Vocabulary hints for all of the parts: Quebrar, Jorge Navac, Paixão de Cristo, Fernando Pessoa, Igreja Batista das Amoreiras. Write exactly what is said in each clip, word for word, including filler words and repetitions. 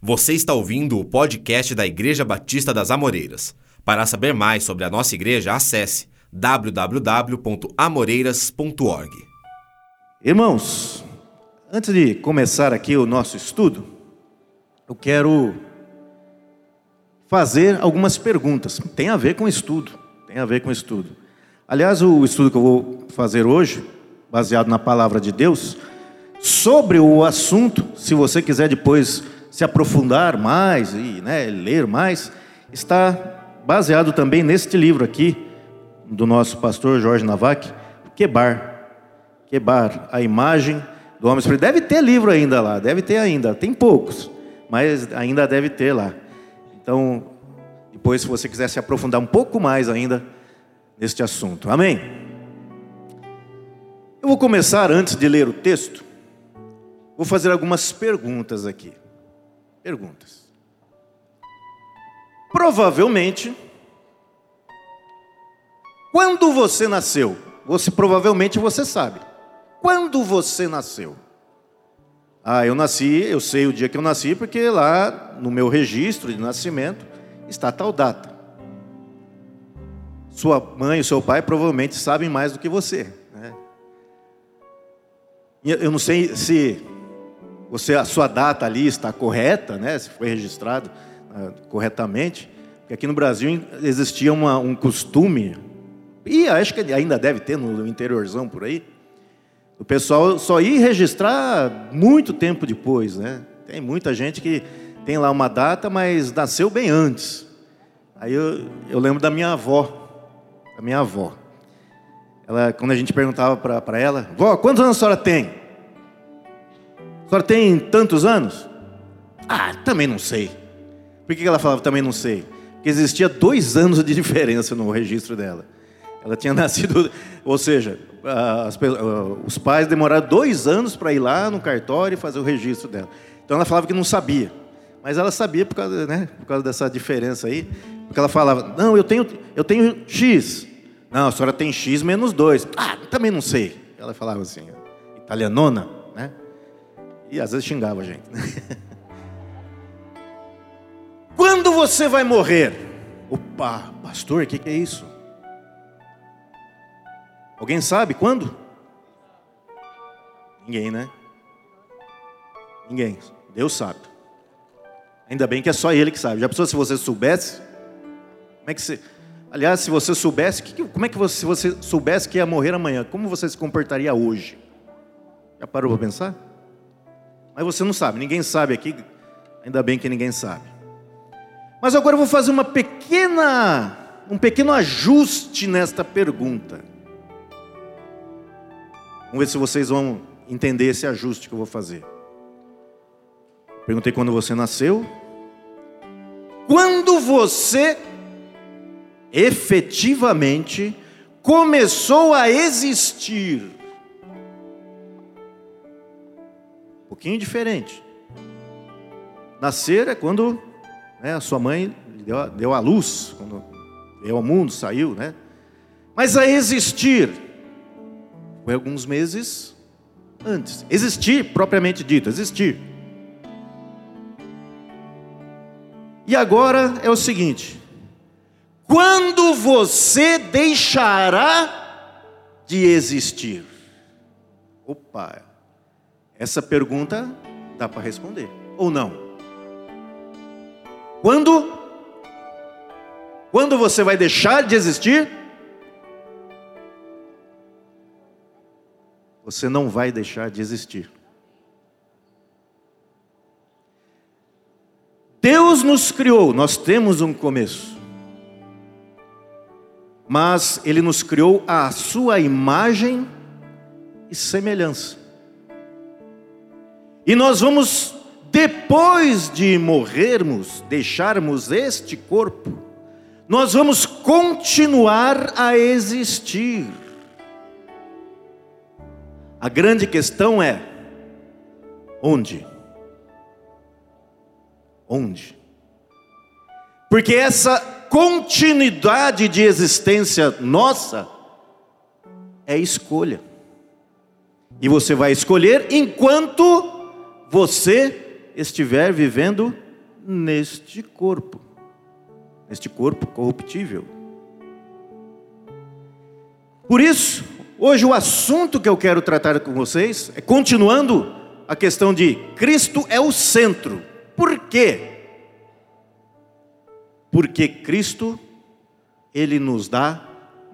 Você está ouvindo o podcast da Igreja Batista das Amoreiras. Para saber mais sobre a nossa igreja, acesse w w w ponto amoreiras ponto org. Irmãos, antes de começar aqui o nosso estudo, eu quero fazer algumas perguntas. Tem a ver com estudo, tem a ver com estudo. Aliás, o estudo que eu vou fazer hoje, baseado na palavra de Deus, sobre o assunto, se você quiser depois se aprofundar mais e né, ler mais, está baseado também neste livro aqui, do nosso pastor Jorge Navac, Quebrar, Quebrar, a imagem do homem espiritual. Deve ter livro ainda lá, deve ter ainda, tem poucos, mas ainda deve ter lá. Então, depois, se você quiser se aprofundar um pouco mais ainda neste assunto. Amém? Eu vou começar, antes de ler o texto, vou fazer algumas perguntas aqui. Perguntas. Provavelmente, quando você nasceu, você provavelmente você sabe. Quando você nasceu? Ah, eu nasci, eu sei o dia que eu nasci, porque lá no meu registro de nascimento está tal data. Sua mãe e seu pai provavelmente sabem mais do que você, né? Eu não sei se você, a sua data ali está correta, né? Se foi registrado uh, corretamente. Porque aqui no Brasil existia uma, um costume, e acho que ainda deve ter no interiorzão por aí, o pessoal só ir registrar muito tempo depois, né? Tem muita gente que tem lá uma data, mas nasceu bem antes. Aí eu, eu lembro da minha avó, da minha avó. Ela, quando a gente perguntava para ela, vó, quantos anos a senhora tem? A senhora tem tantos anos? Ah, também não sei. Por que ela falava também não sei? Porque existia dois anos de diferença no registro dela. Ela tinha nascido, ou seja, as, os pais demoraram dois anos para ir lá no cartório e fazer o registro dela. Então ela falava que não sabia. Mas ela sabia por causa, né, por causa dessa diferença aí. Porque ela falava, não, eu tenho, eu tenho X. Não, a senhora tem X menos dois. Ah, também não sei. Ela falava assim, italianona. E às vezes xingava a gente. Quando você vai morrer? Opa, pastor, o que, que é isso? Alguém sabe quando? Ninguém, né? Ninguém. Deus sabe. Ainda bem que é só Ele que sabe. Já pensou se você soubesse? Como é que você... Aliás, se você soubesse, que, como é que você, se você soubesse que ia morrer amanhã, como você se comportaria hoje? Já parou para pensar? Mas você não sabe, ninguém sabe aqui, ainda bem que ninguém sabe. Mas agora eu vou fazer uma pequena, um pequeno ajuste nesta pergunta. Vamos ver se vocês vão entender esse ajuste que eu vou fazer. Perguntei quando você nasceu. Quando você efetivamente começou a existir? Um pouquinho diferente. Nascer é quando, né, a sua mãe deu, deu à luz, quando veio ao mundo, saiu, né? Mas a existir foi alguns meses antes. Existir, propriamente dito, existir. E agora é o seguinte: quando você deixará de existir? Opa! Essa pergunta dá para responder, ou não? Quando? Quando você vai deixar de existir? Você não vai deixar de existir. Deus nos criou, nós temos um começo. Mas Ele nos criou à sua imagem e semelhança. E nós vamos, depois de morrermos, deixarmos este corpo, nós vamos continuar a existir. A grande questão é, onde? Onde? Porque essa continuidade de existência nossa é escolha. E você vai escolher enquanto você estiver vivendo neste corpo, neste corpo corruptível. Por isso, hoje o assunto que eu quero tratar com vocês é continuando a questão de Cristo é o centro. Por quê? Porque Cristo, Ele nos dá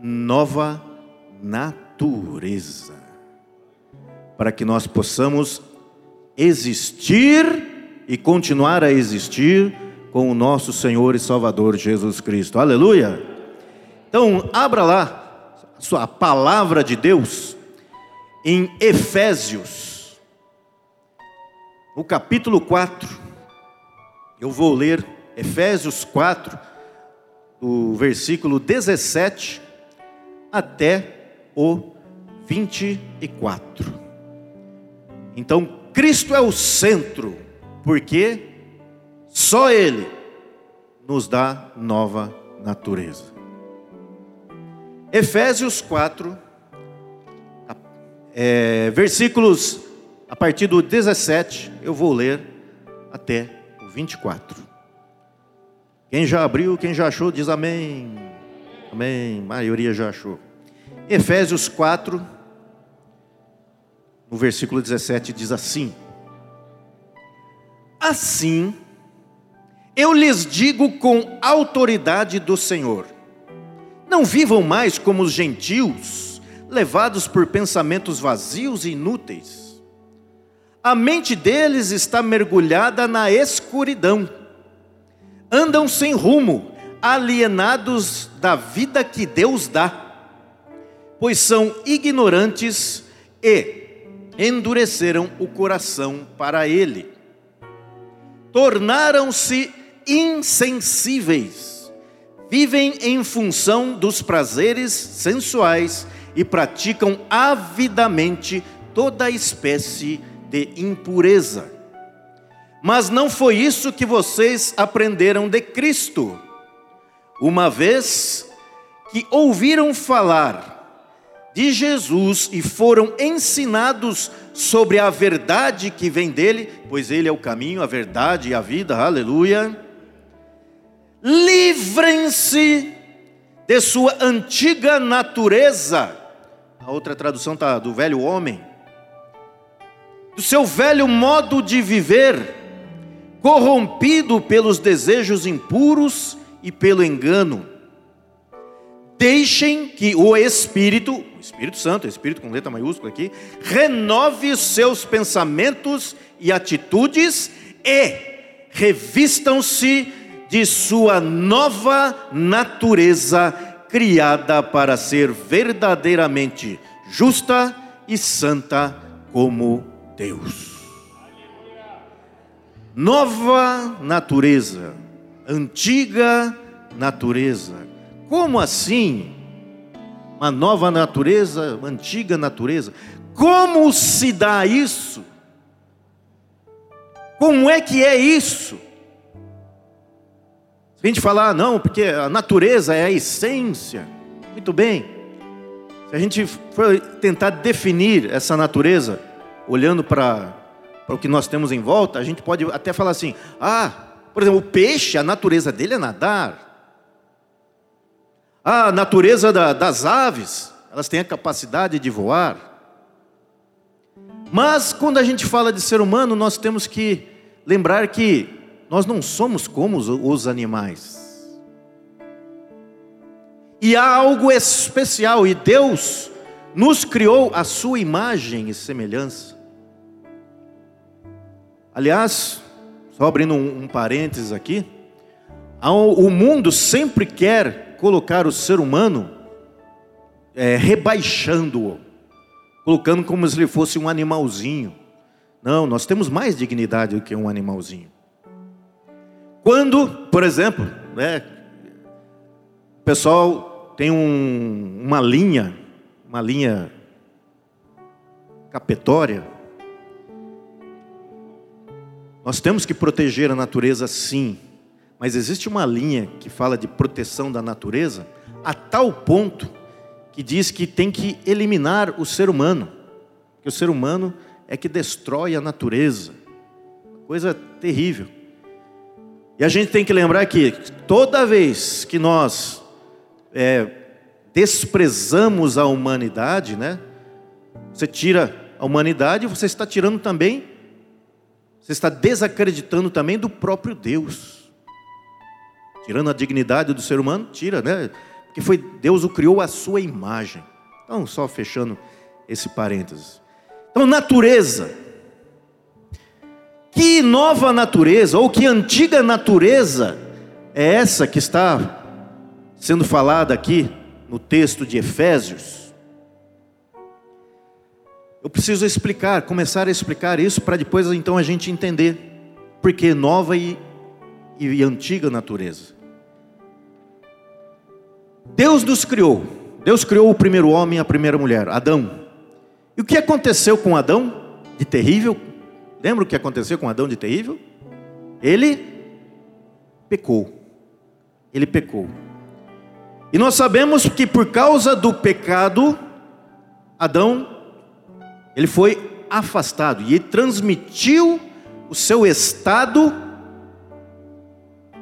nova natureza, para que nós possamos existir e continuar a existir com o nosso Senhor e Salvador Jesus Cristo. Aleluia! Então, abra lá a sua palavra de Deus em Efésios, no capítulo quatro. Eu vou ler Efésios quatro, o versículo dezessete até o vinte e quatro. Então, Cristo é o centro, porque só Ele nos dá nova natureza. Efésios quatro, é, versículos a partir do dezessete, eu vou ler até o vinte e quatro. Quem já abriu, quem já achou, diz amém. Amém, a maioria já achou. Efésios quatro, no versículo dezessete, diz assim: assim, eu lhes digo com autoridade do Senhor, não vivam mais como os gentios, levados por pensamentos vazios e inúteis. A mente deles está mergulhada na escuridão. Andam sem rumo, alienados da vida que Deus dá, pois são ignorantes e endureceram o coração para Ele. Tornaram-se insensíveis, vivem em função dos prazeres sensuais e praticam avidamente toda espécie de impureza. Mas não foi isso que vocês aprenderam de Cristo, uma vez que ouviram falar de Jesus e foram ensinados sobre a verdade que vem dele, pois ele é o caminho, a verdade e a vida, aleluia. Livrem-se de sua antiga natureza, a outra tradução está do velho homem, do seu velho modo de viver, corrompido pelos desejos impuros e pelo engano. Deixem que o Espírito, o Espírito Santo, o Espírito com letra maiúscula aqui, renove seus pensamentos e atitudes e revistam-se de sua nova natureza, criada para ser verdadeiramente justa e santa como Deus. Nova natureza, antiga natureza. Como assim? Uma nova natureza, uma antiga natureza. Como se dá isso? Como é que é isso? Se a gente falar, não, porque a natureza é a essência. Muito bem. Se a gente for tentar definir essa natureza, olhando para... para o que nós temos em volta, a gente pode até falar assim, ah, por exemplo, o peixe, a natureza dele é nadar. Ah, a natureza da, das aves, elas têm a capacidade de voar. Mas quando a gente fala de ser humano, nós temos que lembrar que nós não somos como os, os animais. E há algo especial, e Deus nos criou a sua imagem e semelhança. Aliás, só abrindo um, um parênteses aqui, o mundo sempre quer colocar o ser humano é, rebaixando-o, colocando como se ele fosse um animalzinho. Não, nós temos mais dignidade do que um animalzinho. Quando, por exemplo, né, o pessoal tem um, uma linha, uma linha capetória. Nós temos que proteger a natureza, sim, mas existe uma linha que fala de proteção da natureza a tal ponto que diz que tem que eliminar o ser humano, porque o ser humano é que destrói a natureza, coisa terrível. E a gente tem que lembrar que toda vez que nós é, desprezamos a humanidade, né? Você tira a humanidade, você está tirando também, você está desacreditando também do próprio Deus. Tirando a dignidade do ser humano, tira, né? Porque foi Deus o criou à sua imagem. Então, só fechando esse parênteses. Então, natureza. Que nova natureza, ou que antiga natureza é essa que está sendo falada aqui no texto de Efésios? Eu preciso explicar, começar a explicar isso para depois então a gente entender porque nova e, e, e antiga natureza. Deus nos criou, Deus criou o primeiro homem e a primeira mulher, Adão. E o que aconteceu com Adão de terrível? Lembra o que aconteceu com Adão de terrível? Ele pecou. Ele pecou. E nós sabemos que por causa do pecado, Adão, ele foi afastado. E ele transmitiu o seu estado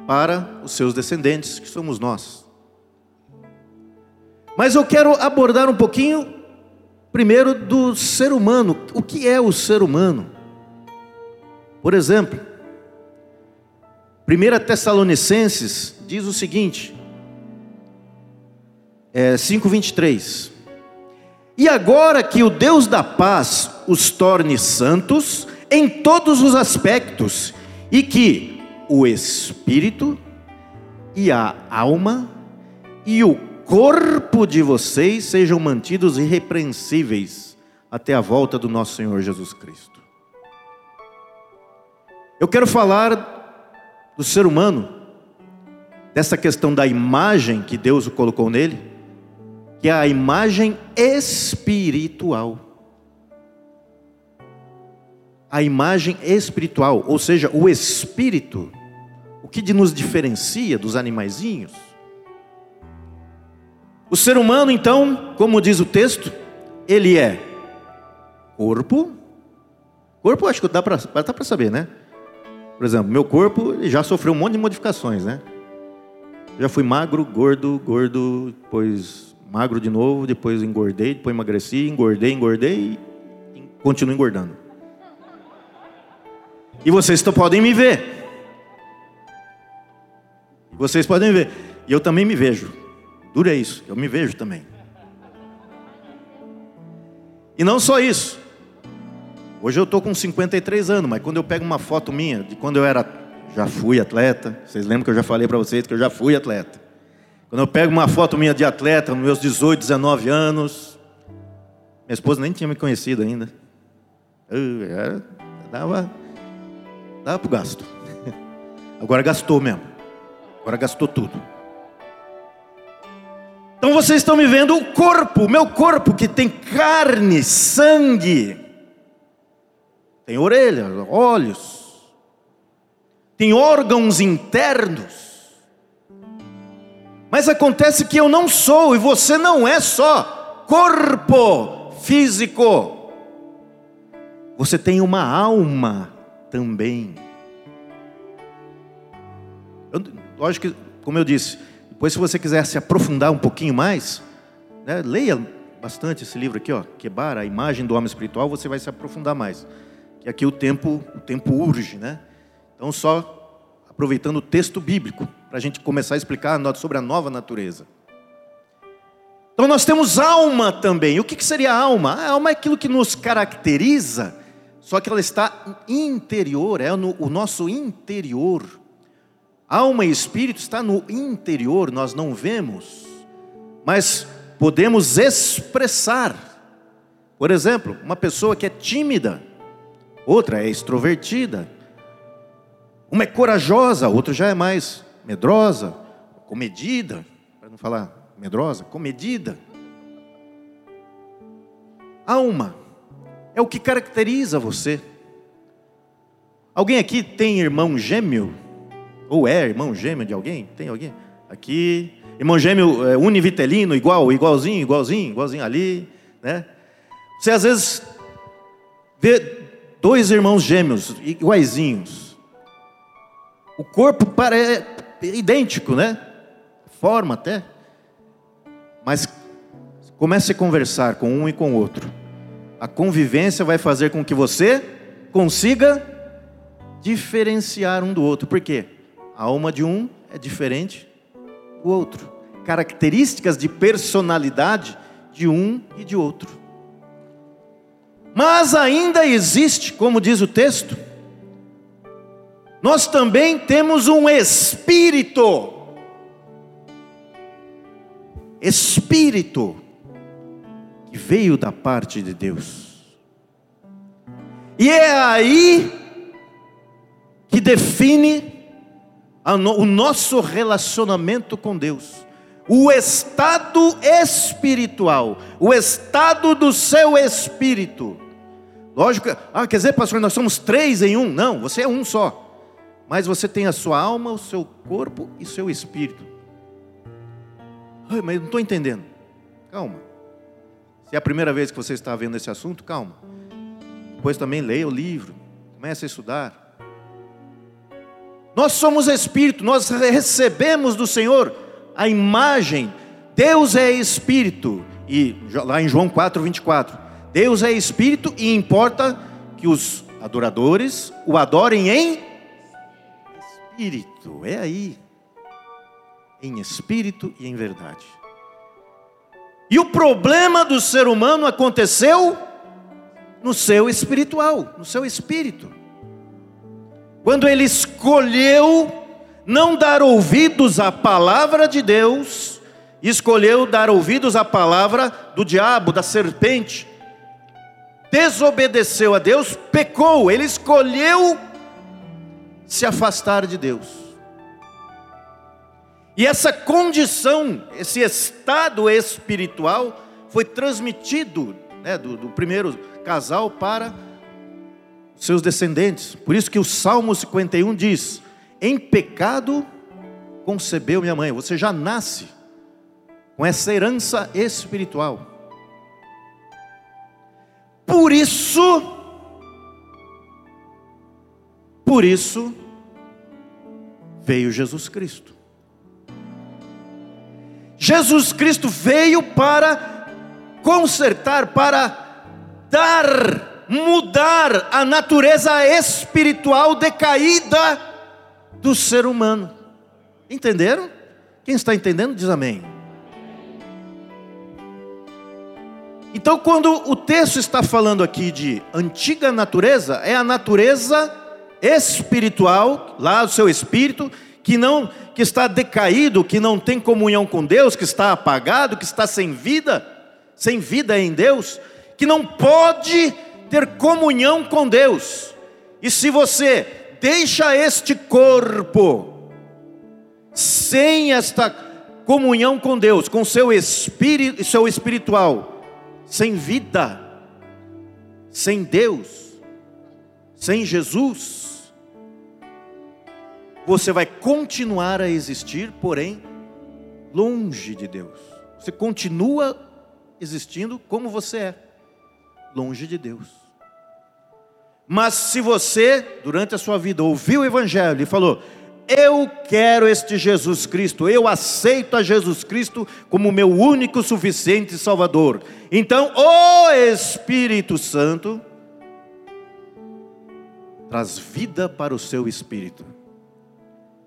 para os seus descendentes, que somos nós. Mas eu quero abordar um pouquinho, primeiro, do ser humano. O que é o ser humano? Por exemplo, primeira Tessalonicenses diz o seguinte, é, cinco, vinte e três. E agora que o Deus da paz os torne santos em todos os aspectos, e que o espírito e a alma e o corpo de vocês sejam mantidos irrepreensíveis até a volta do nosso Senhor Jesus Cristo. Eu quero falar do ser humano, dessa questão da imagem que Deus colocou nele, que é a imagem espiritual. A imagem espiritual, ou seja, o espírito, o que nos diferencia dos animaizinhos. O ser humano, então, como diz o texto, ele é corpo. Corpo, acho que dá para dá para saber, né? Por exemplo, meu corpo já sofreu um monte de modificações, né? Já fui magro, gordo, gordo, depois magro de novo, depois engordei, depois emagreci, engordei, engordei e continuo engordando. E vocês podem me ver. Vocês podem me ver. E eu também me vejo. Duro é isso, eu me vejo também. E não só isso. Hoje eu estou com cinquenta e três anos, mas quando eu pego uma foto minha, de quando eu era, já fui atleta, vocês lembram que eu já falei para vocês que eu já fui atleta. Quando eu pego uma foto minha de atleta, nos meus dezoito, dezenove anos, minha esposa nem tinha me conhecido ainda. Eu era, dava, dava pro gasto. Agora gastou mesmo. Agora gastou tudo. Então vocês estão me vendo o corpo, o meu corpo que tem carne, sangue. Tem orelha, olhos. Tem órgãos internos. Mas acontece que eu não sou e você não é só corpo físico. Você tem uma alma também. Eu, lógico que, como eu disse, depois se você quiser se aprofundar um pouquinho mais, né, leia bastante esse livro aqui, ó, Quebrar, a imagem do homem espiritual, você vai se aprofundar mais. E aqui o tempo, o tempo urge, né? Então, só aproveitando o texto bíblico, para a gente começar a explicar sobre a nova natureza. Então, nós temos alma também. O que, que seria a alma? A alma é aquilo que nos caracteriza, só que ela está interior, é no, o nosso interior. Alma e espírito está no interior, nós não vemos, mas podemos expressar. Por exemplo, uma pessoa que é tímida, outra é extrovertida. Uma é corajosa, outra já é mais medrosa, comedida, para não falar medrosa, comedida. Alma é o que caracteriza você. Alguém aqui tem irmão gêmeo? Ou é irmão gêmeo de alguém? Tem alguém? Aqui, irmão gêmeo é univitelino, igual, igualzinho, igualzinho, igualzinho ali, né? Você às vezes vê dois irmãos gêmeos, iguaizinhos. O corpo parece idêntico, né? Forma até. Mas comece a conversar com um e com o outro. A convivência vai fazer com que você consiga diferenciar um do outro. Por quê? A alma de um é diferente do outro. Características de personalidade de um e de outro. Mas ainda existe, como diz o texto, nós também temos um espírito. Espírito que veio da parte de Deus. E é aí que define o nosso relacionamento com Deus. O estado espiritual, o estado do seu espírito. Lógico, ah, quer dizer, pastor, nós somos três em um. Não, você é um só. Mas você tem a sua alma, o seu corpo e o seu espírito. Ai, mas eu não estou entendendo. Calma. Se é a primeira vez que você está vendo esse assunto, calma. Depois também leia o livro, comece a estudar. Nós somos espírito, nós recebemos do Senhor a imagem. Deus é espírito. E lá em João quatro, vinte e quatro, Deus é espírito e importa que os adoradores o adorem em espírito. É aí, em espírito e em verdade. E o problema do ser humano aconteceu no seu espiritual, no seu espírito, quando ele escolheu não dar ouvidos à palavra de Deus, escolheu dar ouvidos à palavra do diabo, da serpente, desobedeceu a Deus, pecou, ele escolheu se afastar de Deus. E essa condição, esse estado espiritual foi transmitido, né, do, do primeiro casal para seus descendentes. Por isso que o Salmo cinquenta e um diz: em pecado concebeu minha mãe. Você já nasce com essa herança espiritual. Por isso, por isso veio Jesus Cristo. Jesus Cristo veio para consertar, para dar, mudar a natureza espiritual decaída do ser humano. Entenderam? Quem está entendendo diz amém. Então, quando o texto está falando aqui de antiga natureza, é a natureza espiritual, lá o seu espírito, que não, que está decaído, que não tem comunhão com Deus, que está apagado, que está sem vida, sem vida em Deus, que não pode ter comunhão com Deus. E se você deixa este corpo sem esta comunhão com Deus, com seu espírito, seu espiritual, sem vida, sem Deus, sem Jesus, você vai continuar a existir, porém longe de Deus. Você continua existindo como você é, longe de Deus. Mas se você, durante a sua vida, ouviu o Evangelho e falou: eu quero este Jesus Cristo, eu aceito a Jesus Cristo como meu único, suficiente Salvador, então o Espírito Santo traz vida para o seu espírito.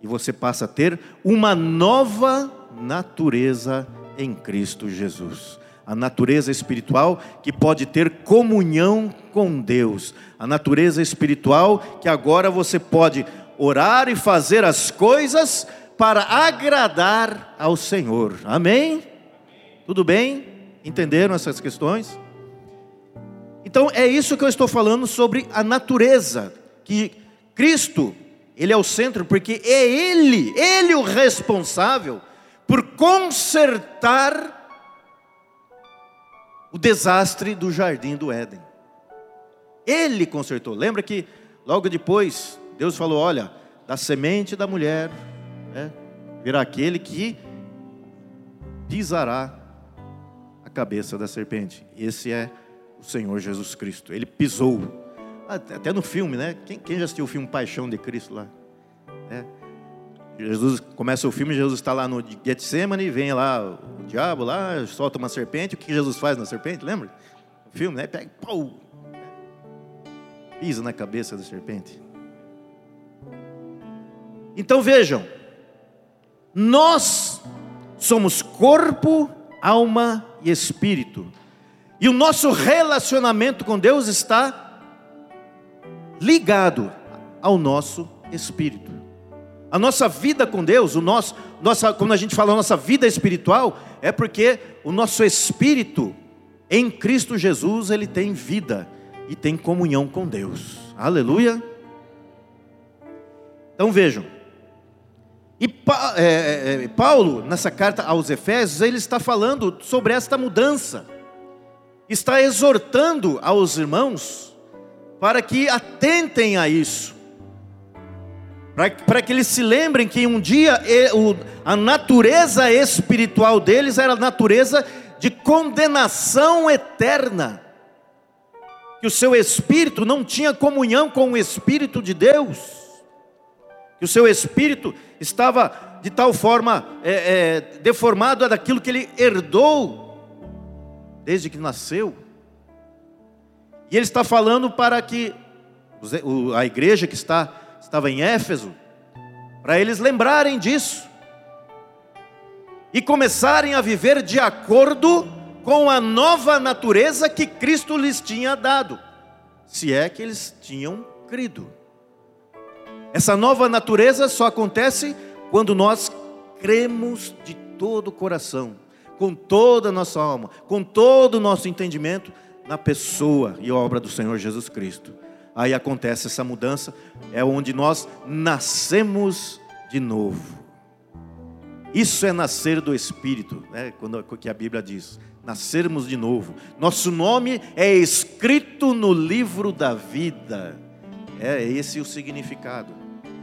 E você passa a ter uma nova natureza em Cristo Jesus. A natureza espiritual que pode ter comunhão com Deus. A natureza espiritual que agora você pode orar e fazer as coisas para agradar ao Senhor. Amém? Amém. Tudo bem? Entenderam essas questões? Então é isso que eu estou falando sobre a natureza. Que Cristo, Ele é o centro, porque é Ele, Ele o responsável por consertar o desastre do jardim do Éden. Ele consertou. Lembra que logo depois Deus falou: olha, da semente da mulher, né, virá aquele que pisará a cabeça da serpente. Esse é o Senhor Jesus Cristo. Ele pisou. Até no filme, né? Quem, quem já assistiu o filme Paixão de Cristo lá? Né? Jesus começa o filme, Jesus está lá no Getsemane, vem lá o diabo, lá, solta uma serpente. O que Jesus faz na serpente, lembra? O filme, né? Pega, pau, pisa na cabeça da serpente. Então vejam, nós somos corpo, alma e espírito. E o nosso relacionamento com Deus está ligado ao nosso espírito. A nossa vida com Deus, o nosso, nossa, quando a gente fala nossa vida espiritual, é porque o nosso espírito em Cristo Jesus, ele tem vida e tem comunhão com Deus. Aleluia! Então vejam, e pa, é, é, Paulo, nessa carta aos Efésios, ele está falando sobre esta mudança. Está exortando aos irmãos para que atentem a isso. Para, para que eles se lembrem que um dia a natureza espiritual deles era a natureza de condenação eterna. Que o seu espírito não tinha comunhão com o Espírito de Deus. Que o seu espírito estava de tal forma é, é, deformado daquilo que ele herdou desde que nasceu. E ele está falando para que a igreja que está, estava em Éfeso, para eles lembrarem disso e começarem a viver de acordo com a nova natureza que Cristo lhes tinha dado, se é que eles tinham crido. Essa nova natureza só acontece quando nós cremos de todo o coração, com toda a nossa alma, com todo o nosso entendimento, na pessoa e obra do Senhor Jesus Cristo. Aí acontece essa mudança, é onde nós nascemos de novo. Isso é nascer do Espírito, né? Quando, que a Bíblia diz, nascermos de novo. Nosso nome é escrito no livro da vida. É esse o significado.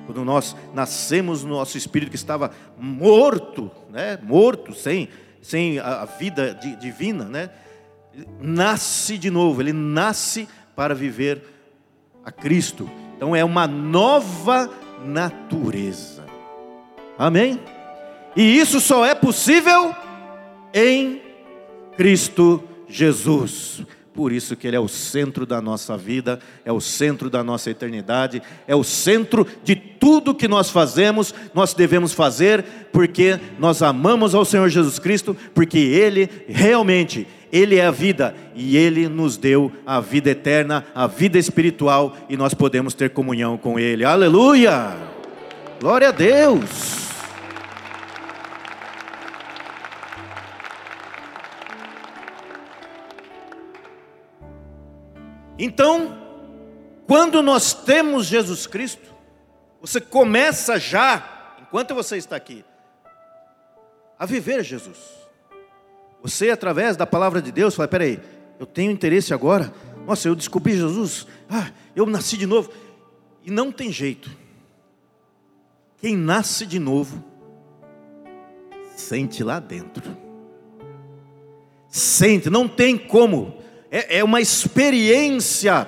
Quando nós nascemos no nosso espírito que estava morto, né? Morto, sem... sem a vida divina, né? Nasce de novo, ele nasce para viver a Cristo. Então é uma nova natureza. Amém? E isso só é possível em Cristo Jesus. Por isso que ele é o centro da nossa vida, é o centro da nossa eternidade, é o centro de tudo que nós fazemos, nós devemos fazer, porque nós amamos ao Senhor Jesus Cristo, porque ele realmente, ele é a vida, e ele nos deu a vida eterna, a vida espiritual, e nós podemos ter comunhão com ele. Aleluia! Glória a Deus! Então, quando nós temos Jesus Cristo, você começa já, enquanto você está aqui, a viver Jesus. Você, através da palavra de Deus, fala, peraí, eu tenho interesse agora, nossa, eu descobri Jesus, ah, eu nasci de novo. E não tem jeito. Quem nasce de novo, sente lá dentro. Sente, não tem como. É uma experiência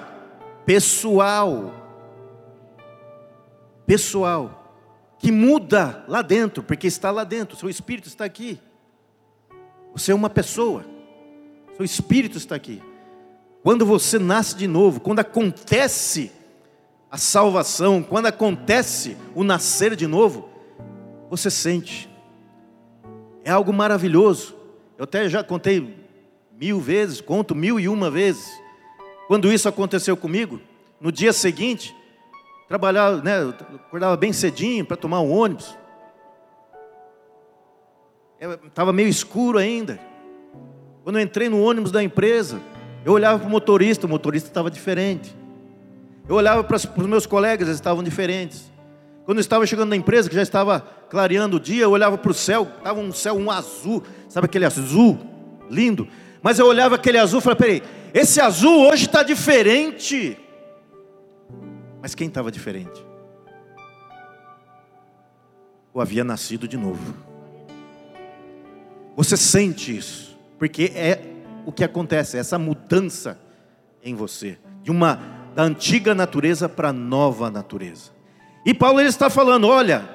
pessoal, pessoal, que muda lá dentro, porque está lá dentro, seu espírito está aqui, você é uma pessoa, seu espírito está aqui. Quando você nasce de novo, quando acontece a salvação, quando acontece o nascer de novo, você sente, é algo maravilhoso. Eu até já contei mil vezes, conto mil e uma vezes, quando isso aconteceu comigo, no dia seguinte, trabalhava, né, acordava bem cedinho para tomar um ônibus, estava meio escuro ainda, quando eu entrei no ônibus da empresa, eu olhava para o motorista, o motorista estava diferente, eu olhava para os meus colegas, eles estavam diferentes, quando eu estava chegando na empresa, que já estava clareando o dia, eu olhava para o céu, estava um céu, um azul, sabe aquele azul lindo? Mas eu olhava aquele azul e falava, peraí, esse azul hoje está diferente. Mas quem estava diferente? Eu havia nascido de novo. Você sente isso, porque é o que acontece, essa mudança em você, de uma da antiga natureza para a nova natureza. E Paulo ele está falando, olha,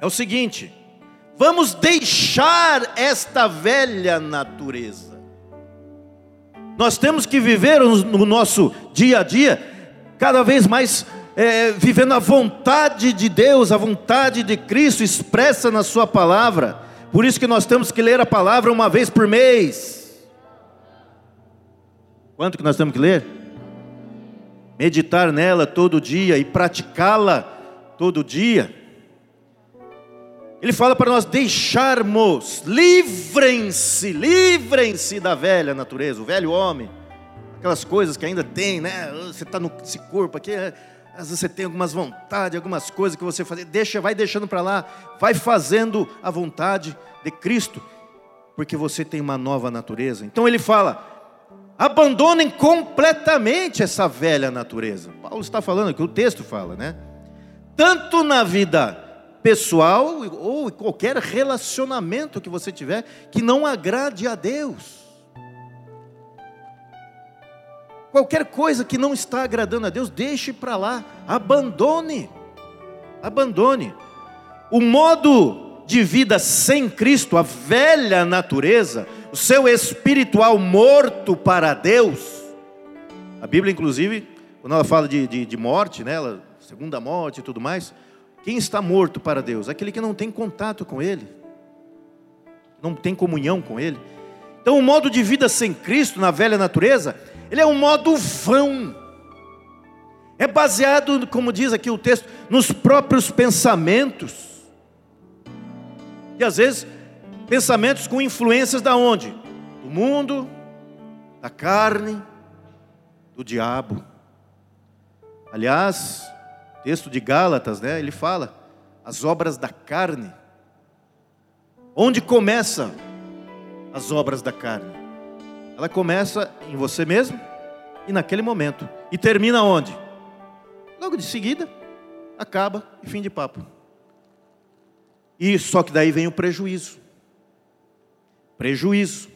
é o seguinte, vamos deixar esta velha natureza. Nós temos que viver no nosso dia a dia, cada vez mais é, vivendo a vontade de Deus, a vontade de Cristo expressa na sua palavra. Por isso que nós temos que ler a palavra uma vez por mês. Quanto que nós temos que ler? Meditar nela todo dia e praticá-la todo dia. Ele fala para nós deixarmos, livrem-se, livrem-se da velha natureza, o velho homem, aquelas coisas que ainda tem, né? Você está nesse corpo aqui, às vezes você tem algumas vontades, algumas coisas que você faz, deixa, vai deixando para lá, vai fazendo a vontade de Cristo, porque você tem uma nova natureza. Então ele fala, abandonem completamente essa velha natureza. Paulo está falando, que o texto fala, né? Tanto na vida pessoal ou qualquer relacionamento que você tiver que não agrade a Deus, qualquer coisa que não está agradando a Deus, deixe para lá, abandone, abandone, o modo de vida sem Cristo, a velha natureza, o seu espiritual morto para Deus. A Bíblia inclusive, quando ela fala de, de, de morte, né, ela, segunda morte e tudo mais, quem está morto para Deus? Aquele que não tem contato com Ele, não tem comunhão com Ele. Então o modo de vida sem Cristo, na velha natureza, ele é um modo vão, é baseado, como diz aqui o texto, nos próprios pensamentos, e às vezes, pensamentos com influências da onde? Do mundo, da carne, do diabo. Aliás, texto de Gálatas, né? Ele fala, as obras da carne, onde começa as obras da carne? Ela começa em você mesmo, e naquele momento, e termina onde? Logo de seguida, acaba, e fim de papo. E só que daí vem o prejuízo, prejuízo,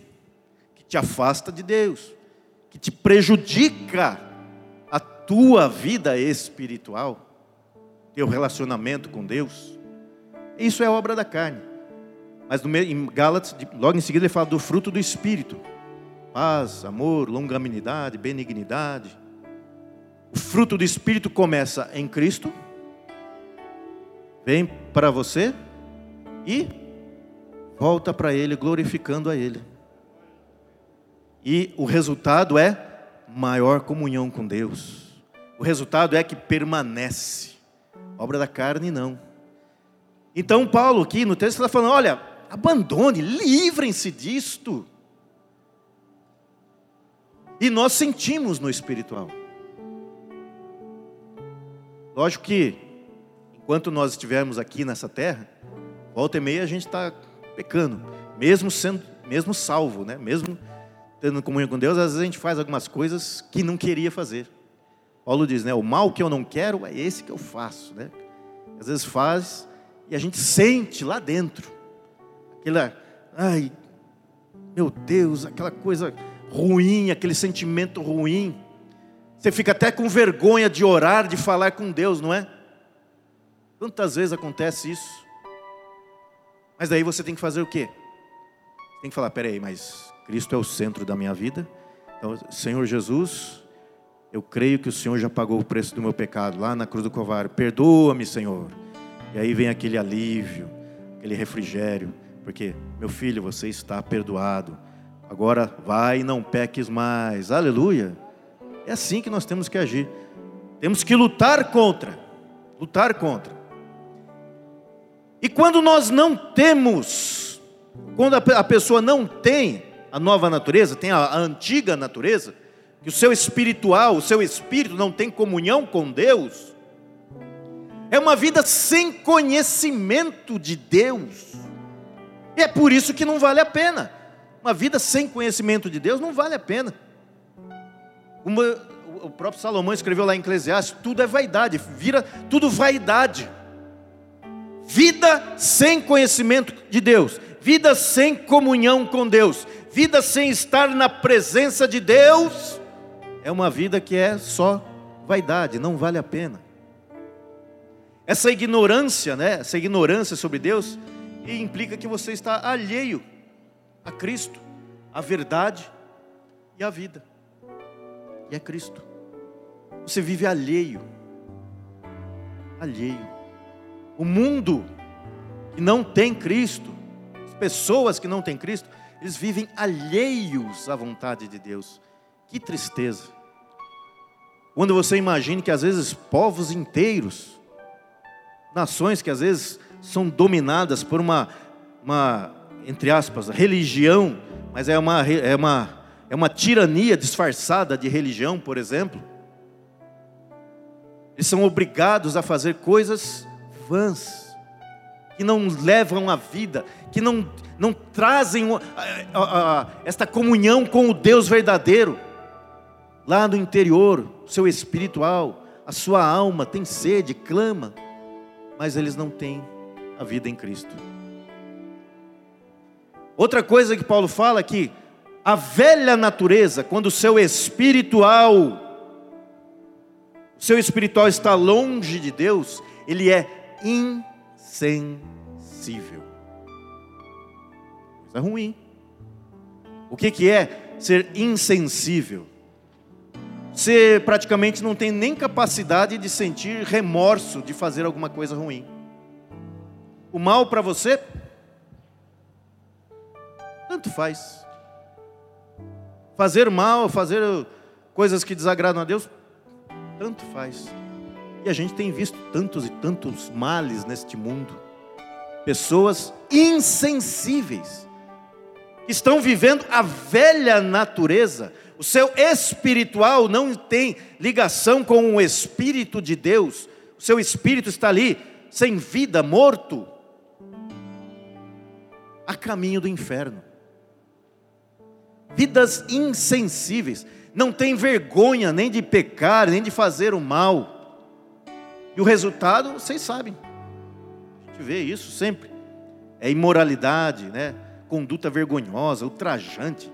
que te afasta de Deus, que te prejudica a tua vida espiritual, teu relacionamento com Deus. Isso é obra da carne. Mas no, em Gálatas, logo em seguida ele fala do fruto do Espírito. Paz, amor, longanimidade, benignidade. O fruto do Espírito começa em Cristo, vem para você e volta para Ele, glorificando a Ele. E o resultado é maior comunhão com Deus. O resultado é que permanece. Obra da carne não. Então Paulo aqui no texto está falando, olha, abandone, livrem-se disto. E nós sentimos no espiritual. Lógico que, enquanto nós estivermos aqui nessa terra, volta e meia a gente está pecando, mesmo sendo, mesmo salvo, né? Mesmo tendo comunhão com Deus, às vezes a gente faz algumas coisas que não queria fazer. Paulo diz, né, o mal que eu não quero é esse que eu faço, né? Às vezes faz e a gente sente lá dentro, aquela, ai, meu Deus, aquela coisa ruim, aquele sentimento ruim. Você fica até com vergonha de orar, de falar com Deus, não é? Quantas vezes acontece isso? Mas daí você tem que fazer o quê? Tem que falar, peraí, mas Cristo é o centro da minha vida, então, Senhor Jesus, eu creio que o Senhor já pagou o preço do meu pecado, lá na cruz do Calvário, perdoa-me, Senhor. E aí vem aquele alívio, aquele refrigério, porque, meu filho, você está perdoado, agora vai e não peques mais, aleluia. É assim que nós temos que agir, temos que lutar contra, lutar contra. E quando nós não temos, quando a pessoa não tem a nova natureza, tem a antiga natureza, que o seu espiritual, o seu espírito não tem comunhão com Deus, é uma vida sem conhecimento de Deus, e é por isso que não vale a pena. Uma vida sem conhecimento de Deus não vale a pena. Uma, o próprio Salomão escreveu lá em Eclesiastes, tudo é vaidade, vira tudo vaidade, vida sem conhecimento de Deus, vida sem comunhão com Deus, vida sem estar na presença de Deus, é uma vida que é só vaidade, não vale a pena. Essa ignorância, né? Essa ignorância sobre Deus implica que você está alheio a Cristo, a verdade e a vida. E a Cristo. Você vive alheio. Alheio. O mundo que não tem Cristo, as pessoas que não têm Cristo, eles vivem alheios à vontade de Deus. Que tristeza. Quando você imagina que às vezes povos inteiros, nações que às vezes são dominadas por uma, uma entre aspas, religião, mas é uma, é, uma, é uma tirania disfarçada de religião, por exemplo. Eles são obrigados a fazer coisas vãs, que não levam a vida, que não, não trazem a, a, a, esta comunhão com o Deus verdadeiro. Lá no interior, o seu espiritual, a sua alma tem sede, clama, mas eles não têm a vida em Cristo. Outra coisa que Paulo fala é que a velha natureza, quando o seu espiritual, o seu espiritual está longe de Deus, ele é insensível. Coisa ruim. O que que é ser insensível? Você praticamente não tem nem capacidade de sentir remorso de fazer alguma coisa ruim. O mal para você, tanto faz. Fazer mal, fazer coisas que desagradam a Deus, tanto faz. E a gente tem visto tantos e tantos males neste mundo. Pessoas insensíveis, que estão vivendo a velha natureza. O seu espiritual não tem ligação com o Espírito de Deus. O seu espírito está ali, sem vida, morto, a caminho do inferno. Vidas insensíveis. Não tem vergonha nem de pecar, nem de fazer o mal. E o resultado, vocês sabem. A gente vê isso sempre. É imoralidade, né? Conduta vergonhosa, ultrajante.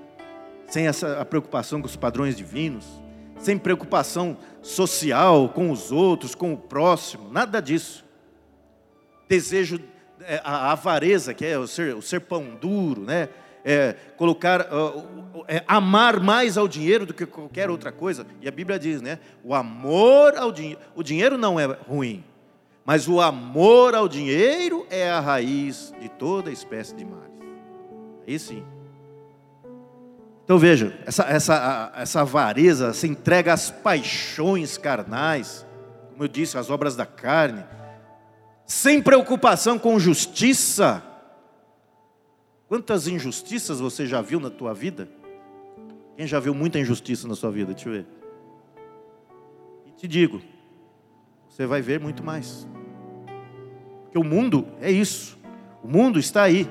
Sem essa, a preocupação com os padrões divinos, sem preocupação social com os outros, com o próximo, nada disso. Desejo, é, a avareza, que é o ser, o ser pão duro, né? É, colocar, é, amar mais ao dinheiro do que qualquer outra coisa. E a Bíblia diz, né? O amor ao dinheiro, o dinheiro não é ruim, mas o amor ao dinheiro é a raiz de toda espécie de males. Aí sim. Então veja, essa, essa, essa avareza se entrega às paixões carnais, como eu disse, às obras da carne, sem preocupação com justiça. Quantas injustiças você já viu na tua vida? Quem já viu muita injustiça na sua vida? Deixa eu ver. E te digo, você vai ver muito mais. Porque o mundo é isso, o mundo está aí.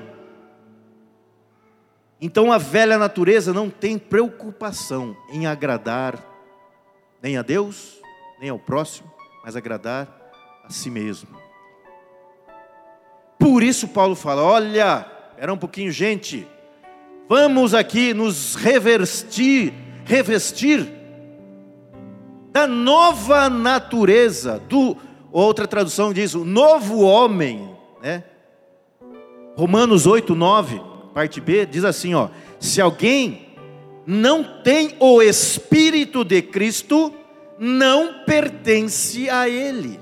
Então a velha natureza não tem preocupação em agradar nem a Deus, nem ao próximo, mas agradar a si mesmo. Por isso Paulo fala, olha, espera um pouquinho, gente, vamos aqui nos revestir, revestir da nova natureza, do, outra tradução diz, o novo homem, né? Romanos oito, nove. Parte B diz assim, ó, se alguém não tem o Espírito de Cristo, não pertence a Ele.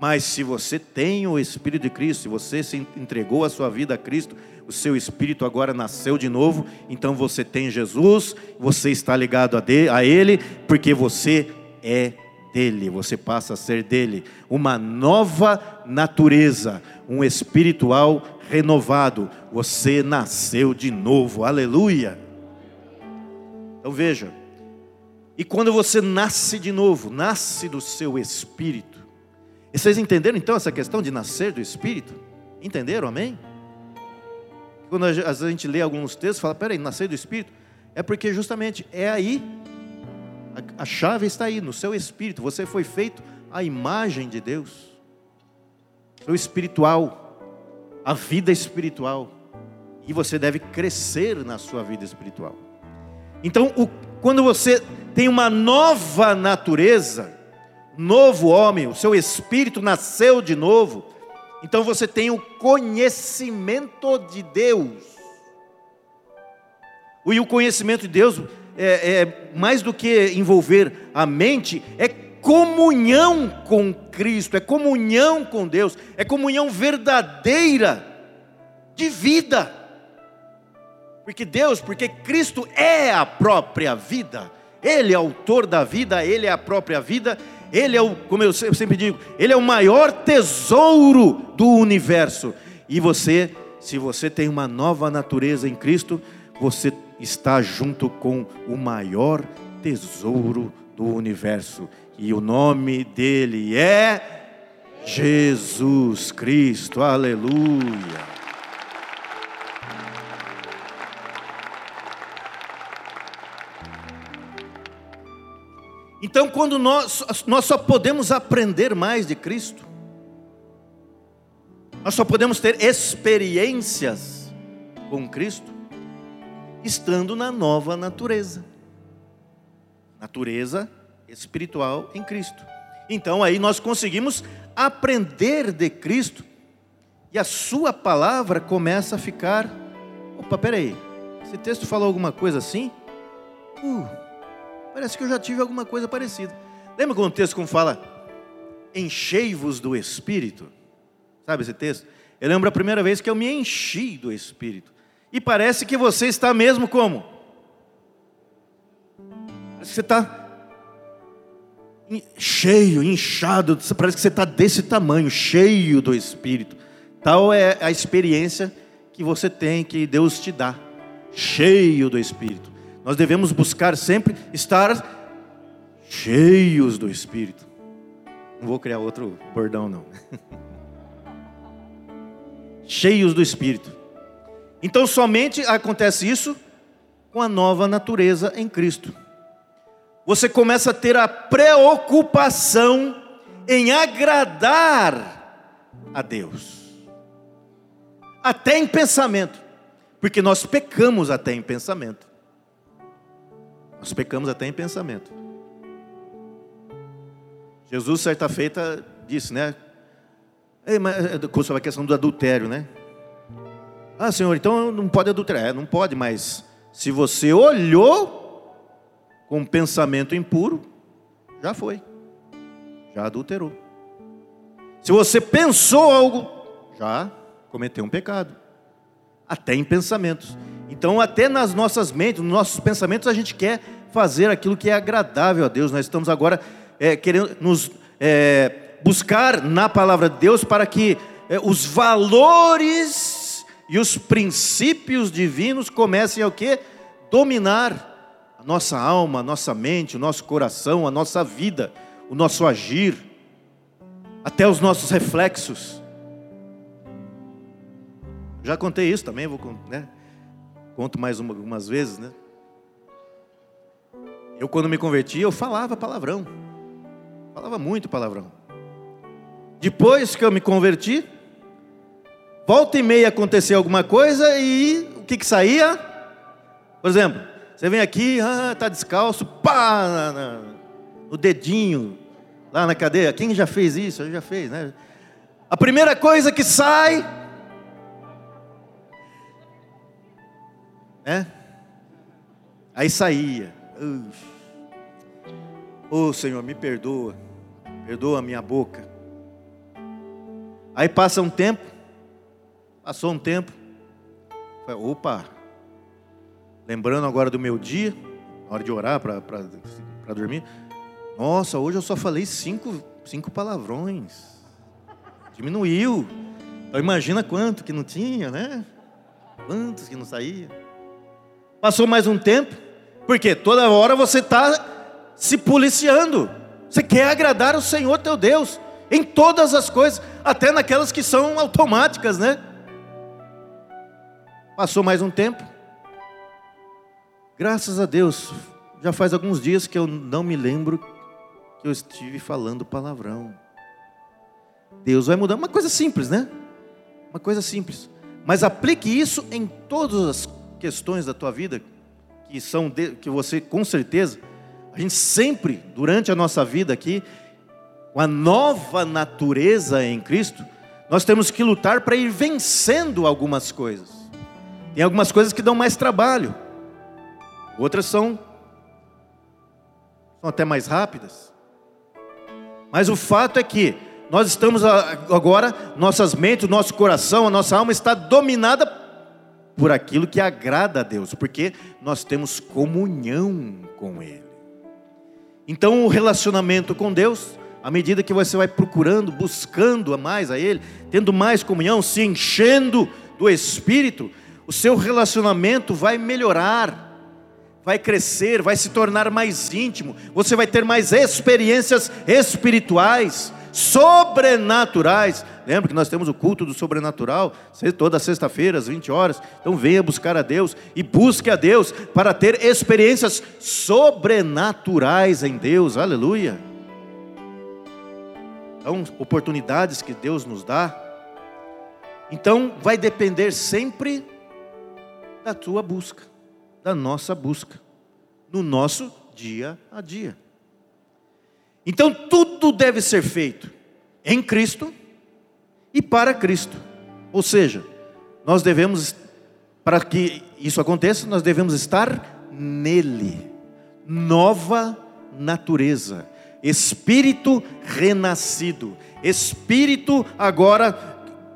Mas se você tem o Espírito de Cristo, se você se entregou a sua vida a Cristo, o seu Espírito agora nasceu de novo, então você tem Jesus, você está ligado a, de, a Ele, porque você é dele, você passa a ser dele. Uma nova natureza, um espiritual renovado, você nasceu de novo, aleluia. Então veja, e quando você nasce de novo, nasce do seu espírito. E vocês entenderam então essa questão de nascer do espírito? Entenderam, amém? Quando a gente lê alguns textos, fala, peraí, nascer do espírito, é porque justamente é aí, a chave está aí, no seu espírito, você foi feito à imagem de Deus, seu espiritual, a vida espiritual, e você deve crescer na sua vida espiritual. Então, o, quando você tem uma nova natureza, novo homem, o seu espírito nasceu de novo, então você tem o conhecimento de Deus. E o conhecimento de Deus é, é mais do que envolver a mente, é comunhão com Cristo, é comunhão com Deus, é comunhão verdadeira de vida. Porque Deus, porque Cristo é a própria vida, Ele é o autor da vida, Ele é a própria vida, Ele é o, como eu sempre digo, Ele é o maior tesouro do universo. E você, se você tem uma nova natureza em Cristo, você está junto com o maior tesouro do universo. E o nome dele é Jesus Cristo, aleluia. Então, quando nós, nós só podemos aprender mais de Cristo, nós só podemos ter experiências com Cristo, estando na nova natureza, natureza espiritual em Cristo. Então, aí nós conseguimos aprender de Cristo, e a sua palavra começa a ficar, opa, peraí, esse texto falou alguma coisa assim? Uh... Parece que eu já tive alguma coisa parecida. Lembra quando o texto como fala, enchei-vos do Espírito? Sabe esse texto? Eu lembro a primeira vez que eu me enchi do Espírito. E parece que você está mesmo como? Parece que você está cheio, inchado, parece que você está desse tamanho, cheio do Espírito. Tal é a experiência que você tem, que Deus te dá, cheio do Espírito. Nós devemos buscar sempre estar cheios do Espírito. Não vou criar outro bordão, não. Cheios do Espírito. Então somente acontece isso com a nova natureza em Cristo. Você começa a ter a preocupação em agradar a Deus. Até em pensamento. Porque nós pecamos até em pensamento. Nós pecamos até em pensamento. Jesus, certa feita, disse, né? Ei, mas, sobre a questão do adultério, né? Ah, Senhor, então não pode adulterar. É, não pode, mas se você olhou com pensamento impuro, já foi. Já adulterou. Se você pensou algo, já cometeu um pecado. Até em pensamentos. Então até nas nossas mentes, nos nossos pensamentos, a gente quer fazer aquilo que é agradável a Deus. Nós estamos agora é, querendo nos é, buscar na palavra de Deus para que é, os valores e os princípios divinos comecem a o quê? Dominar a nossa alma, a nossa mente, o nosso coração, a nossa vida, o nosso agir, até os nossos reflexos. Já contei isso também, vou contar, né? Conto mais uma, algumas vezes, né? Eu, quando me converti, eu falava palavrão. Falava muito palavrão. Depois que eu me converti, volta e meia acontecia alguma coisa e o que que saía? Por exemplo, você vem aqui, ah, tá descalço, pá, na, na, no dedinho, lá na cadeia. Quem já fez isso? Eu já fiz, né? A primeira coisa que sai... É? Aí saía. Ô oh, Senhor, me perdoa. Perdoa a minha boca. Aí passa um tempo. Passou um tempo. Opa. Lembrando agora do meu dia. Na hora de orar para dormir. Nossa, hoje eu só falei cinco, cinco palavrões. Diminuiu. Então imagina quanto que não tinha, né? Quantos que não saía. Passou mais um tempo, porque toda hora você está se policiando. Você quer agradar o Senhor teu Deus, em todas as coisas, até naquelas que são automáticas, né? Passou mais um tempo. Graças a Deus, já faz alguns dias que eu não me lembro que eu estive falando palavrão. Deus vai mudar, uma coisa simples, né? Uma coisa simples. Mas aplique isso em todas as coisas. Questões da tua vida que são de, que você com certeza, a gente sempre durante a nossa vida aqui com a nova natureza em Cristo, nós temos que lutar para ir vencendo algumas coisas. Tem algumas coisas que dão mais trabalho, outras são, são até mais rápidas. Mas o fato é que nós estamos agora, nossas mentes, nosso coração, a nossa alma está dominada por aquilo que agrada a Deus, porque nós temos comunhão com Ele. Então o relacionamento com Deus, à medida que você vai procurando, buscando mais a Ele, tendo mais comunhão, se enchendo do Espírito, o seu relacionamento vai melhorar, vai crescer, vai se tornar mais íntimo, você vai ter mais experiências espirituais, sobrenaturais. Lembra que nós temos o culto do sobrenatural, toda sexta-feira, às vinte horas, então venha buscar a Deus, e busque a Deus, para ter experiências sobrenaturais em Deus, aleluia. Então, oportunidades que Deus nos dá, então vai depender sempre da tua busca, da nossa busca, no nosso dia a dia. Então tudo deve ser feito em Cristo e para Cristo, ou seja, nós devemos, para que isso aconteça, nós devemos estar nele, nova natureza, Espírito renascido, Espírito agora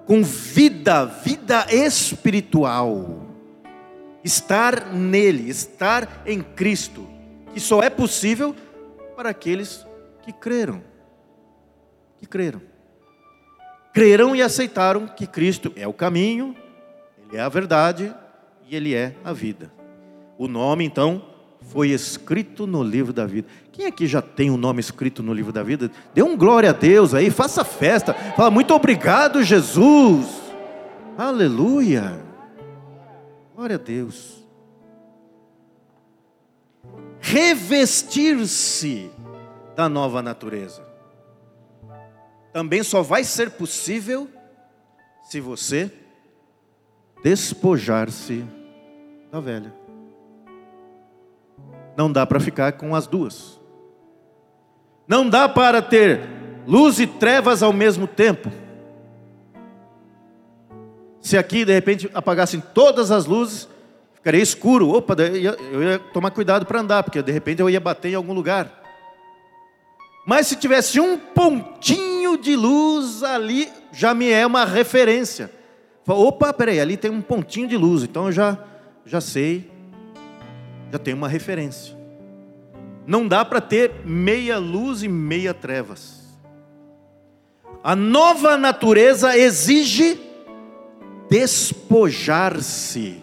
com vida, vida espiritual, estar nele, estar em Cristo, que só é possível para aqueles que creram, que creram, creram e aceitaram que Cristo é o caminho, Ele é a verdade e Ele é a vida. O nome então foi escrito no livro da vida. Quem aqui já tem o nome escrito no livro da vida? Dê um glória a Deus aí, faça festa, fala muito obrigado Jesus, aleluia, glória a Deus. Revestir-se da nova natureza também só vai ser possível se você despojar-se da velha. Não dá para ficar com as duas. Não dá para ter luz e trevas ao mesmo tempo. Se aqui de repente apagassem todas as luzes, ficaria escuro. Opa, eu ia tomar cuidado para andar, porque de repente eu ia bater em algum lugar. Mas se tivesse um pontinho de luz ali, já me é uma referência. Opa, peraí, ali tem um pontinho de luz, então eu já, já sei, já tenho uma referência. Não dá para ter meia luz e meia trevas. A nova natureza exige despojar-se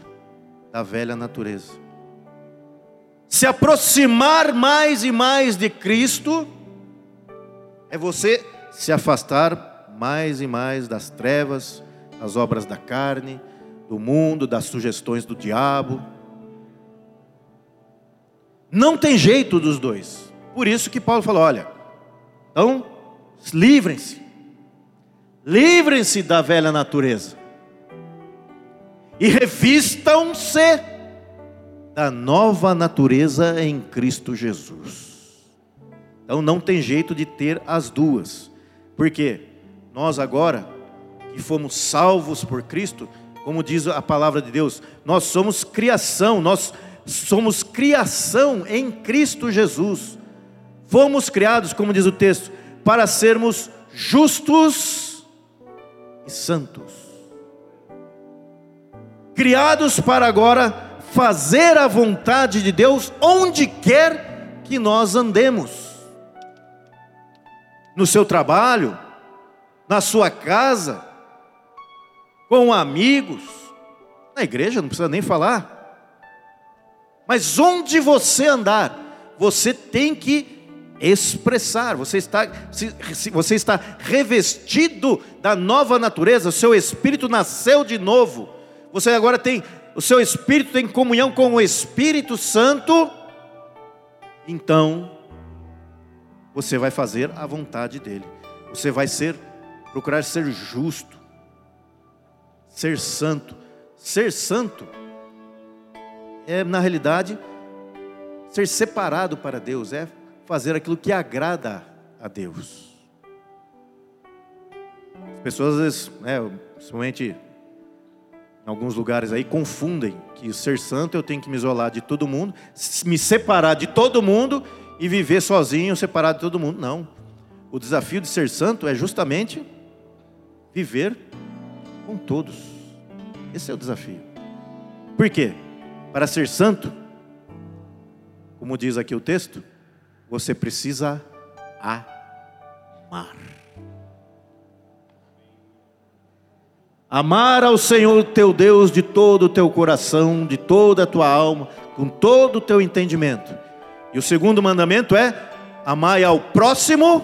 da velha natureza. Se aproximar mais e mais de Cristo é você se afastar mais e mais das trevas, das obras da carne, do mundo, das sugestões do diabo. Não tem jeito dos dois. Por isso que Paulo falou, olha, então, livrem-se. Livrem-se da velha natureza. E revistam-se da nova natureza em Cristo Jesus. Então não tem jeito de ter as duas, porque nós agora, que fomos salvos por Cristo, como diz a palavra de Deus, nós somos criação, nós somos criação em Cristo Jesus. Fomos criados, como diz o texto, para sermos justos e santos. Criados para agora fazer a vontade de Deus, onde quer que nós andemos. No seu trabalho, na sua casa, com amigos, na igreja, não precisa nem falar. Mas onde você andar, você tem que expressar. Você está, você está revestido da nova natureza, o seu espírito nasceu de novo. Você agora tem, o seu espírito tem comunhão com o Espírito Santo. Então você vai fazer a vontade dele. Você vai ser, procurar ser justo, ser santo. Ser santo é, na realidade, ser separado para Deus, é fazer aquilo que agrada a Deus. pessoas, às vezes, né, principalmente em alguns lugares aí, confundem que ser santo eu tenho que me isolar de todo mundo, me separar de todo mundo e viver sozinho, separado de todo mundo. Não. O desafio de ser santo é justamente viver com todos. Esse é o desafio. Por quê? Para ser santo, como diz aqui o texto, você precisa amar. Amar ao Senhor teu Deus de todo o teu coração, de toda a tua alma, com todo o teu entendimento. E o segundo mandamento é: amai ao próximo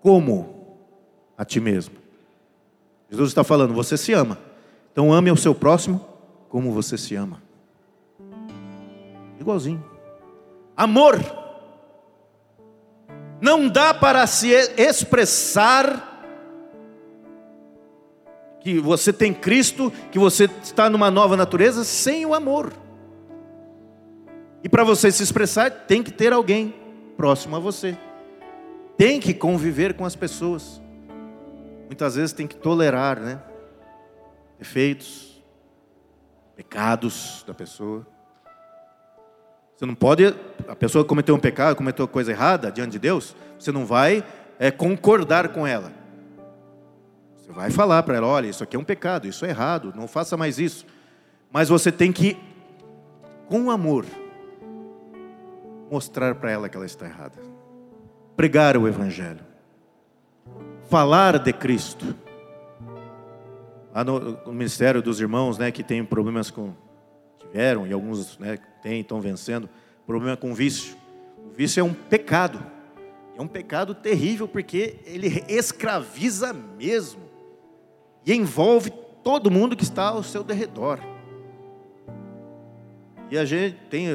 como a ti mesmo. Jesus está falando, você se ama. Então ame ao seu próximo como você se ama. Igualzinho. Amor não dá para se expressar que você tem Cristo, que você está numa nova natureza, sem o amor. E para você se expressar, tem que ter alguém próximo a você. Tem que conviver com as pessoas. Muitas vezes tem que tolerar, né? Defeitos, pecados da pessoa. Você não pode... A pessoa cometeu um pecado, cometeu coisa errada diante de Deus, você não vai é, concordar com ela. Você vai falar para ela, olha, isso aqui é um pecado, isso é errado, não faça mais isso. Mas você tem que, com amor, mostrar para ela que ela está errada. Pregar o Evangelho. Falar de Cristo. Lá no, no ministério dos irmãos, né, que tem problemas com... Tiveram, e alguns, né, têm, estão vencendo, problema com vício. O vício é um pecado. É um pecado terrível, porque ele escraviza mesmo. E envolve todo mundo que está ao seu derredor. E a gente tem,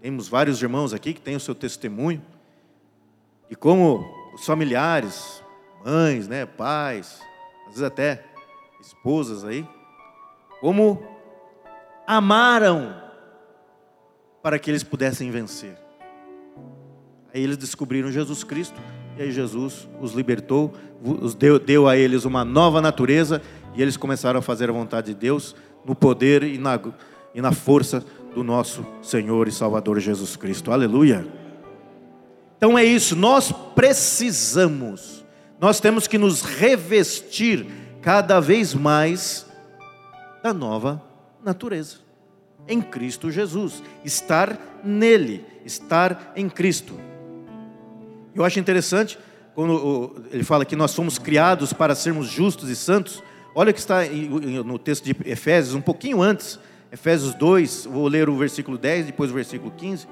temos vários irmãos aqui que têm o seu testemunho. E como os familiares, mães, né, pais, às vezes até esposas aí, como amaram para que eles pudessem vencer. Aí eles descobriram Jesus Cristo, e aí Jesus os libertou, os deu, deu a eles uma nova natureza, e eles começaram a fazer a vontade de Deus, no poder e na, e na força do nosso Senhor e Salvador Jesus Cristo. Aleluia! Então é isso, nós precisamos, nós temos que nos revestir cada vez mais da nova natureza, em Cristo Jesus, estar nele, estar em Cristo. Eu acho interessante, quando ele fala que nós somos criados para sermos justos e santos, olha o que está no texto de Efésios, um pouquinho antes, Efésios dois, vou ler o versículo dez, depois o versículo quinze,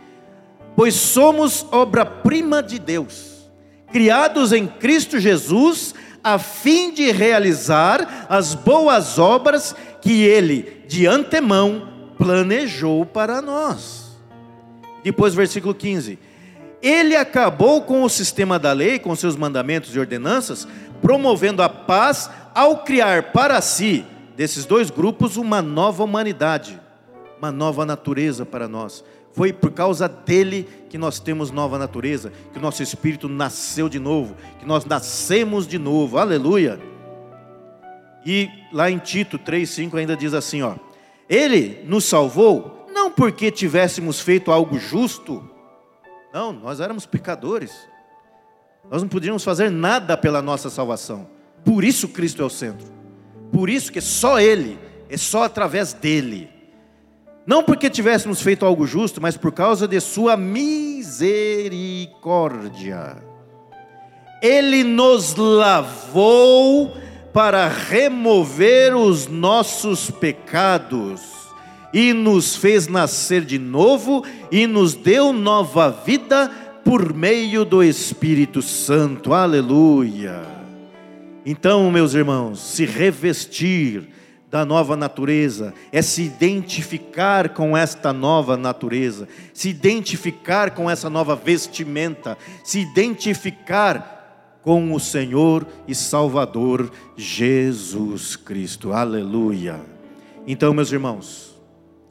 pois somos obra-prima de Deus, criados em Cristo Jesus, a fim de realizar as boas obras que Ele, de antemão, planejou para nós. Depois, versículo quinze. Ele acabou com o sistema da lei, com seus mandamentos e ordenanças, promovendo a paz ao criar para si, desses dois grupos, uma nova humanidade, uma nova natureza para nós. Foi por causa dele que nós temos nova natureza, que o nosso espírito nasceu de novo, que nós nascemos de novo, aleluia. E lá em Tito três, cinco ainda diz assim, ó, ele nos salvou, não porque tivéssemos feito algo justo, não, nós éramos pecadores, nós não podíamos fazer nada pela nossa salvação, por isso Cristo é o centro, por isso que é só ele, é só através dele. Não porque tivéssemos feito algo justo, mas por causa de sua misericórdia. Ele nos lavou para remover os nossos pecados. E nos fez nascer de novo e nos deu nova vida por meio do Espírito Santo. Aleluia! Então, meus irmãos, se revestir da nova natureza, é se identificar com esta nova natureza, se identificar com essa nova vestimenta, se identificar com o Senhor e Salvador Jesus Cristo, aleluia. Então, meus irmãos,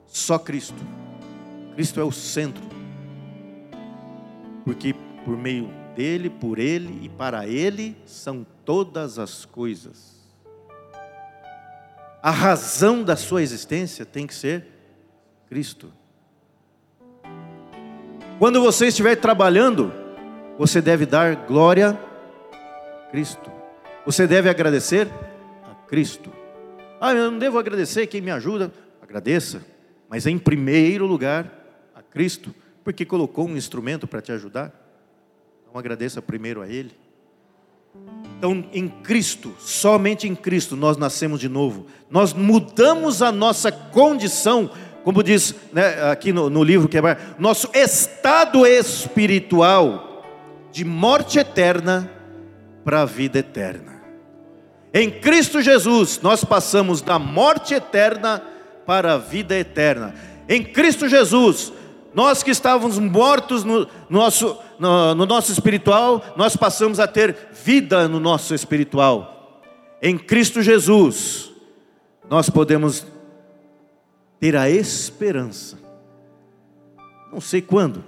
só Cristo, Cristo é o centro, porque por meio Dele, por Ele e para Ele são todas as coisas. A razão da sua existência tem que ser Cristo. Quando você estiver trabalhando, você deve dar glória a Cristo. Você deve agradecer a Cristo. Ah, eu não devo agradecer quem me ajuda. Agradeça, mas em primeiro lugar a Cristo, porque colocou um instrumento para te ajudar. Então agradeça primeiro a Ele. Então, em Cristo, somente em Cristo, nós nascemos de novo. Nós mudamos a nossa condição, como diz, né, aqui no, no livro Quebrar, nosso estado espiritual de morte eterna para a vida eterna. Em Cristo Jesus, nós passamos da morte eterna para a vida eterna. Em Cristo Jesus, nós que estávamos mortos no nosso, no, no nosso espiritual, nós passamos a ter vida no nosso espiritual. Em Cristo Jesus, nós podemos ter a esperança. Não sei quando.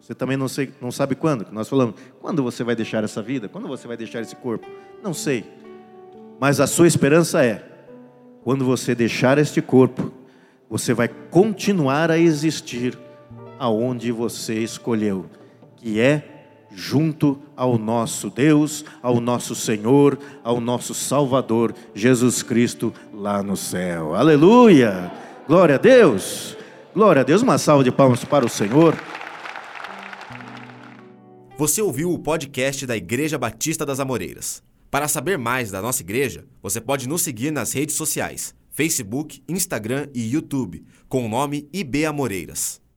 Você também não, sei, não sabe quando. Nós falamos, quando você vai deixar essa vida? Quando você vai deixar esse corpo? Não sei. Mas a sua esperança é, quando você deixar este corpo, você vai continuar a existir aonde você escolheu, que é junto ao nosso Deus, ao nosso Senhor, ao nosso Salvador, Jesus Cristo, lá no céu. Aleluia! Glória a Deus! Glória a Deus! Uma salva de palmas para o Senhor. Você ouviu o podcast da Igreja Batista das Amoreiras. Para saber mais da nossa igreja, você pode nos seguir nas redes sociais, Facebook, Instagram e YouTube, com o nome I B Amoreiras.